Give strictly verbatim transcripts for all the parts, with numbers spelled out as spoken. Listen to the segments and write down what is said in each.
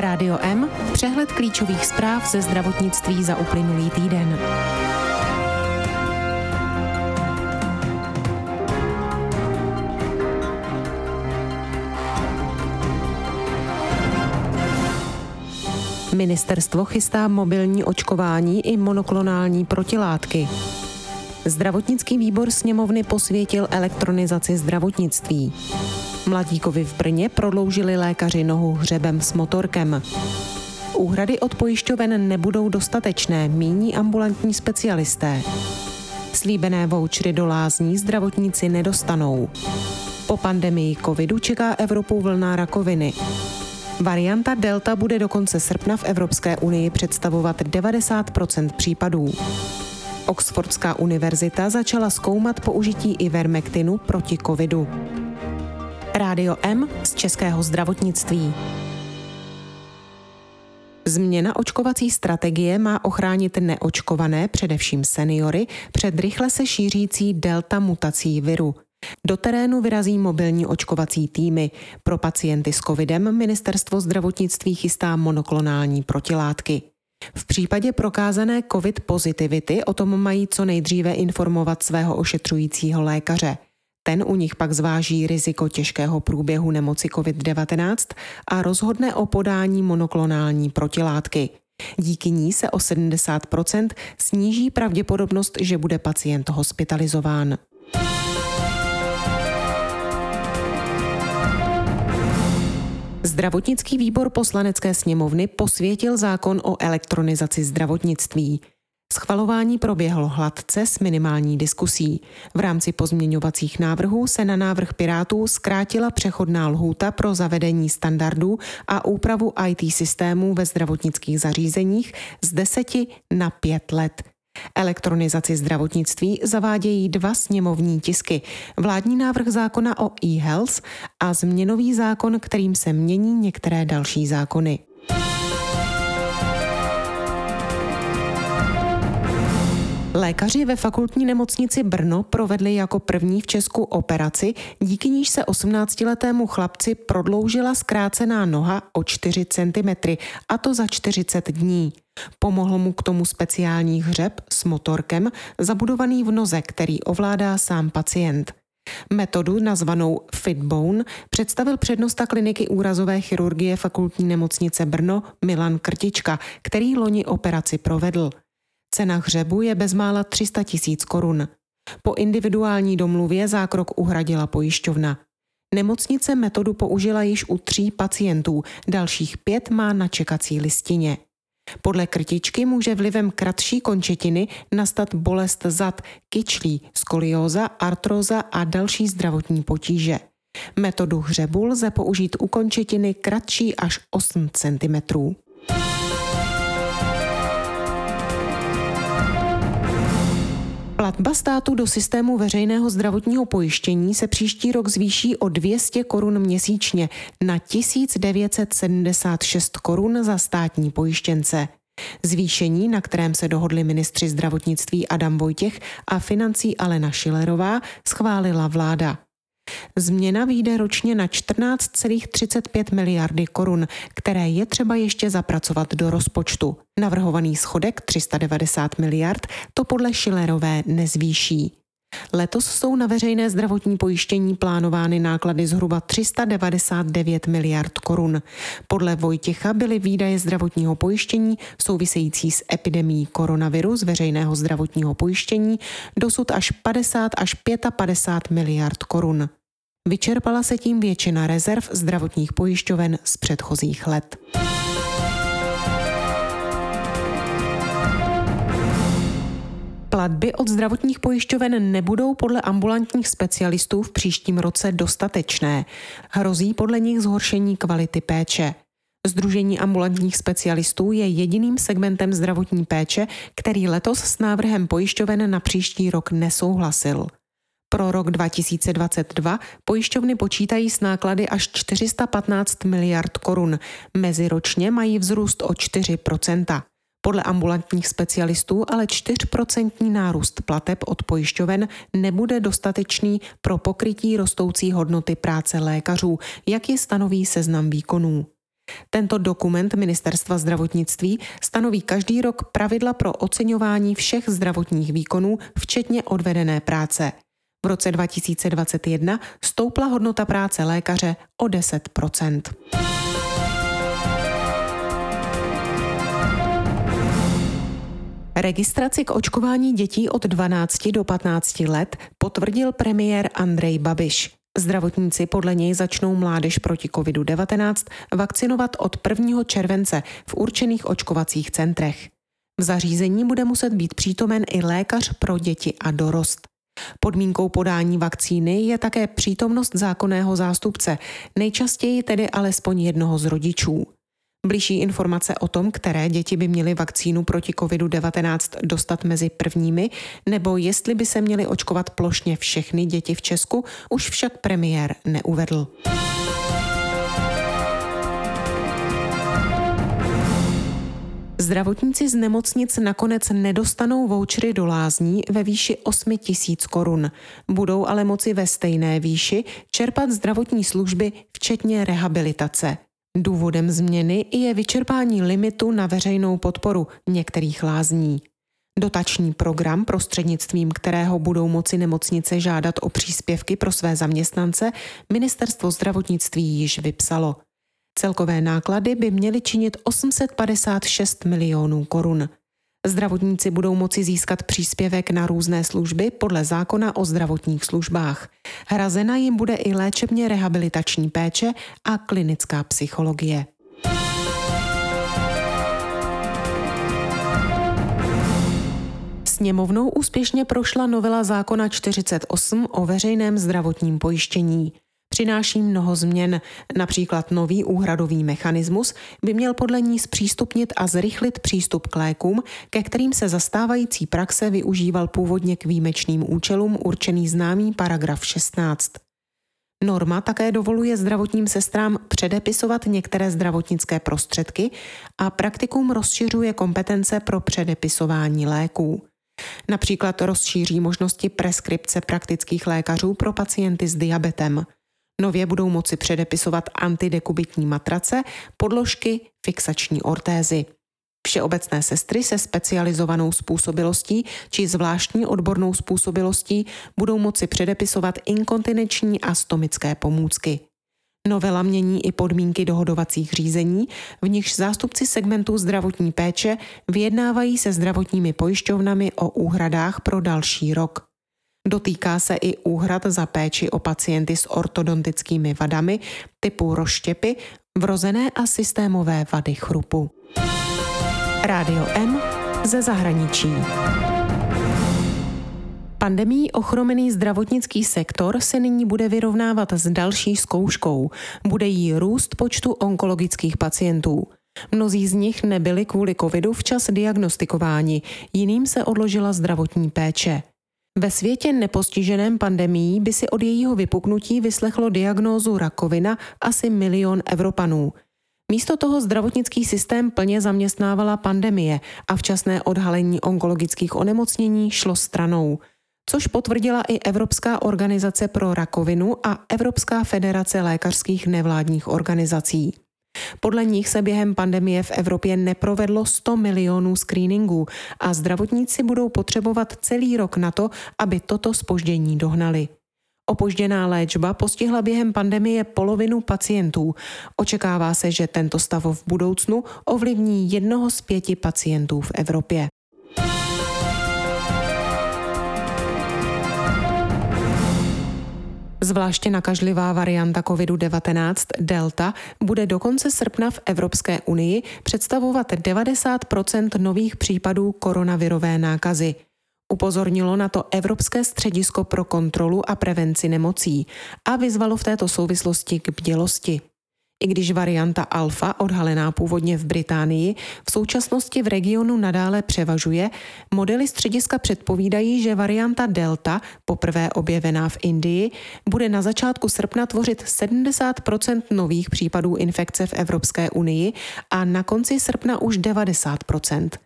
Rádio M, přehled klíčových zpráv ze zdravotnictví za uplynulý týden. Ministerstvo chystá mobilní očkování i monoklonální protilátky. Zdravotnický výbor sněmovny posvětil elektronizaci zdravotnictví. Mladíkovi v Brně prodloužili lékaři nohu hřebem s motorkem. Úhrady od pojišťoven nebudou dostatečné, míní ambulantní specialisté. Slíbené vouchery do lázní zdravotníci nedostanou. Po pandemii covidu čeká Evropu vlna rakoviny. Varianta Delta bude do konce srpna v Evropské unii představovat devadesát procent případů. Oxfordská univerzita začala zkoumat použití ivermektinu proti covidu. Rádio M z českého zdravotnictví. Změna očkovací strategie má ochránit neočkované, především seniory, před rychle se šířící delta mutací viru. Do terénu vyrazí mobilní očkovací týmy. Pro pacienty s covidem ministerstvo zdravotnictví chystá monoklonální protilátky. V případě prokázané covid pozitivity o tom mají co nejdříve informovat svého ošetřujícího lékaře. Ten u nich pak zváží riziko těžkého průběhu nemoci covid devatenáct a rozhodne o podání monoklonální protilátky. Díky ní se o sedmdesát procent sníží pravděpodobnost, že bude pacient hospitalizován. Zdravotnický výbor Poslanecké sněmovny posvětil zákon o elektronizaci zdravotnictví. Schvalování proběhlo hladce s minimální diskusí. V rámci pozměňovacích návrhů se na návrh Pirátů zkrátila přechodná lhůta pro zavedení standardů a úpravu í té systémů ve zdravotnických zařízeních z deseti na pět let. Elektronizaci zdravotnictví zavádějí dva sněmovní tisky. Vládní návrh zákona o e-health a změnový zákon, kterým se mění některé další zákony. Lékaři ve fakultní nemocnici Brno provedli jako první v Česku operaci, díky níž se osmnáctiletému chlapci prodloužila zkrácená noha o čtyři centimetry, a to za čtyřicet dní. Pomohl mu k tomu speciální hřeb s motorkem, zabudovaný v noze, který ovládá sám pacient. Metodu nazvanou Fitbone představil přednosta kliniky úrazové chirurgie fakultní nemocnice Brno Milan Krtička, který loni operaci provedl. Cena hřebu je bezmála tři sta tisíc korun. Po individuální domluvě zákrok uhradila pojišťovna. Nemocnice metodu použila již u tří pacientů, dalších pět má na čekací listině. Podle Krtičky může vlivem kratší končetiny nastat bolest zad, kyčlí, skolióza, artróza a další zdravotní potíže. Metodu hřebu lze použít u končetiny kratší až osm centimetrů. Platba státu do systému veřejného zdravotního pojištění se příští rok zvýší o dvě stě korun měsíčně na tisíc devět set sedmdesát šest korun za státní pojištěnce. Zvýšení, na kterém se dohodli ministři zdravotnictví Adam Vojtěch a financí Alena Schillerová, schválila vláda. Změna vyjde ročně na čtrnáct celá třicet pět miliardy korun, které je třeba ještě zapracovat do rozpočtu. Navrhovaný schodek tři sta devadesát miliard to podle Schillerové nezvýší. Letos jsou na veřejné zdravotní pojištění plánovány náklady zhruba tři sta devadesát devět miliard korun. Podle Vojtěcha byly výdaje zdravotního pojištění související s epidemií koronaviru z veřejného zdravotního pojištění dosud až padesát až padesát pět miliard korun. Vyčerpala se tím většina rezerv zdravotních pojišťoven z předchozích let. Platby od zdravotních pojišťoven nebudou podle ambulantních specialistů v příštím roce dostatečné. Hrozí podle nich zhoršení kvality péče. Sdružení ambulantních specialistů je jediným segmentem zdravotní péče, který letos s návrhem pojišťoven na příští rok nesouhlasil. Pro rok dva tisíce dvacet dva pojišťovny počítají s náklady až čtyři sta patnáct miliard korun. Meziročně mají vzrůst o čtyři procenta. Podle ambulantních specialistů ale čtyřprocentní nárůst plateb od pojišťoven nebude dostatečný pro pokrytí rostoucí hodnoty práce lékařů, jak ji stanoví seznam výkonů. Tento dokument Ministerstva zdravotnictví stanoví každý rok pravidla pro oceňování všech zdravotních výkonů, včetně odvedené práce. V roce dva tisíce dvacet jedna stoupla hodnota práce lékaře o deset procent. Registraci k očkování dětí od dvanácti do patnácti let potvrdil premiér Andrej Babiš. Zdravotníci podle něj začnou mládež proti kovidu devatenáct vakcinovat od prvního července v určených očkovacích centrech. V zařízení bude muset být přítomen i lékař pro děti a dorost. Podmínkou podání vakcíny je také přítomnost zákonného zástupce, nejčastěji tedy alespoň jednoho z rodičů. Bližší informace o tom, které děti by měly vakcínu proti kovidu devatenáct dostat mezi prvními, nebo jestli by se měly očkovat plošně všechny děti v Česku, už však premiér neuvedl. Zdravotníci z nemocnic nakonec nedostanou vouchery do lázní ve výši osm tisíc korun. Budou ale moci ve stejné výši čerpat zdravotní služby, včetně rehabilitace. Důvodem změny je vyčerpání limitu na veřejnou podporu některých lázní. Dotační program, prostřednictvím kterého budou moci nemocnice žádat o příspěvky pro své zaměstnance, Ministerstvo zdravotnictví již vypsalo. Celkové náklady by měly činit osm set padesát šest milionů korun. Zdravotníci budou moci získat příspěvek na různé služby podle zákona o zdravotních službách. Hrazena jim bude i léčebně rehabilitační péče a klinická psychologie. Sněmovnou úspěšně prošla novela zákona čtyřicet osm o veřejném zdravotním pojištění. Přináší mnoho změn, například nový úhradový mechanismus by měl podle ní zpřístupnit a zrychlit přístup k lékům, ke kterým se za stávající praxe využíval původně k výjimečným účelům určený známý paragraf šestnáct. Norma také dovoluje zdravotním sestrám předepisovat některé zdravotnické prostředky a praktikům rozšiřuje kompetence pro předepisování léků. Například rozšíří možnosti preskripce praktických lékařů pro pacienty s diabetem. Nově budou moci předepisovat antidekubitní matrace, podložky, fixační ortézy. Všeobecné sestry se specializovanou způsobilostí či zvláštní odbornou způsobilostí budou moci předepisovat inkontinenční a stomické pomůcky. Novela mění i podmínky dohodovacích řízení, v nichž zástupci segmentu zdravotní péče vyjednávají se zdravotními pojišťovnami o úhradách pro další rok. Dotýká se i úhrad za péči o pacienty s ortodontickými vadami typu rozštěpy, vrozené a systémové vady chrupu. Rádio M ze zahraničí. Pandemií ochromený zdravotnický sektor se nyní bude vyrovnávat s další zkouškou. Bude jí růst počtu onkologických pacientů. Mnozí z nich nebyli kvůli covidu včas diagnostikováni, jiným se odložila zdravotní péče. Ve světě nepostiženém pandemií by si od jejího vypuknutí vyslechlo diagnózu rakovina asi milion Evropanů. Místo toho zdravotnický systém plně zaměstnávala pandemie a včasné odhalení onkologických onemocnění šlo stranou, což potvrdila i Evropská organizace pro rakovinu a Evropská federace lékařských nevládních organizací. Podle nich se během pandemie v Evropě neprovedlo sto milionů screeningů a zdravotníci budou potřebovat celý rok na to, aby toto zpoždění dohnali. Opožděná léčba postihla během pandemie polovinu pacientů. Očekává se, že tento stav v budoucnu ovlivní jednoho z pěti pacientů v Evropě. Zvláště nakažlivá varianta kovidu devatenáct, delta, bude do konce srpna v Evropské unii představovat devadesát procent nových případů koronavirové nákazy. Upozornilo na to Evropské středisko pro kontrolu a prevenci nemocí a vyzvalo v této souvislosti k bdělosti. I když varianta alfa, odhalená původně v Británii, v současnosti v regionu nadále převažuje, modely střediska předpovídají, že varianta delta, poprvé objevená v Indii, bude na začátku srpna tvořit sedmdesát procent nových případů infekce v Evropské unii a na konci srpna už devadesát procent.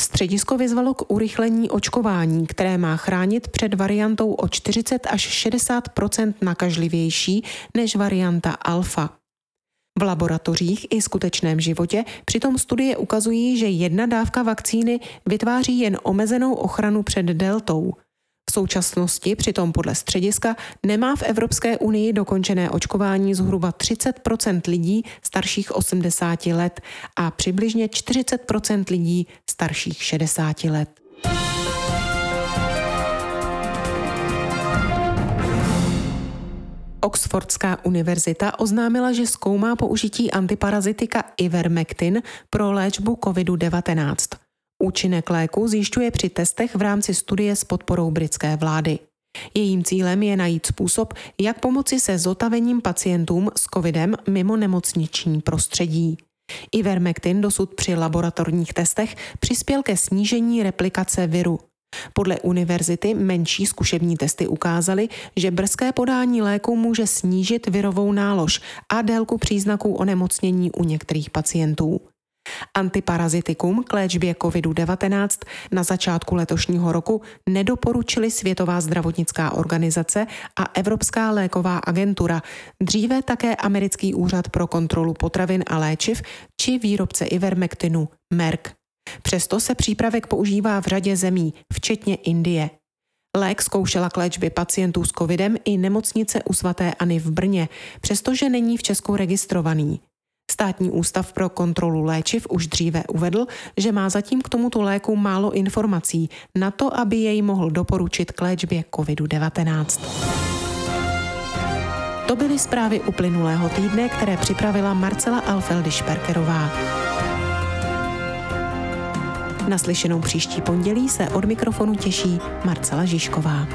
Středisko vyzvalo k urychlení očkování, které má chránit před variantou o čtyřicet až šedesát procent nakažlivější než varianta alfa. V laboratořích i skutečném životě přitom studie ukazují, že jedna dávka vakcíny vytváří jen omezenou ochranu před deltou. V současnosti přitom podle střediska nemá v Evropské unii dokončené očkování zhruba třicet procent lidí starších osmdesáti let a přibližně čtyřicet procent lidí starších šedesáti let. Oxfordská univerzita oznámila, že zkoumá použití antiparazitika Ivermectin pro léčbu kovidu devatenáct. Účinek léku zjišťuje při testech v rámci studie s podporou britské vlády. Jejím cílem je najít způsob, jak pomoci se zotavením pacientům s covidem mimo nemocniční prostředí. Ivermectin dosud při laboratorních testech přispěl ke snížení replikace viru. Podle univerzity menší zkušební testy ukázaly, že brzké podání léku může snížit virovou nálož a délku příznaků onemocnění u některých pacientů. Antiparazitikum k léčbě kovidu devatenáct na začátku letošního roku nedoporučily Světová zdravotnická organizace a Evropská léková agentura, dříve také Americký úřad pro kontrolu potravin a léčiv či výrobce Ivermectinu Merck. Přesto se přípravek používá v řadě zemí, včetně Indie. Lék zkoušela k léčbě pacientů s covidem i nemocnice u svaté Anny v Brně, přestože není v Česku registrovaný. Státní ústav pro kontrolu léčiv už dříve uvedl, že má zatím k tomuto léku málo informací na to, aby jej mohl doporučit k léčbě kovidu devatenáct. To byly zprávy uplynulého týdne, které připravila Marcela Alfeldy-Šperkerová. Naslyšenou příští pondělí se od mikrofonu těší Marcela Žižková.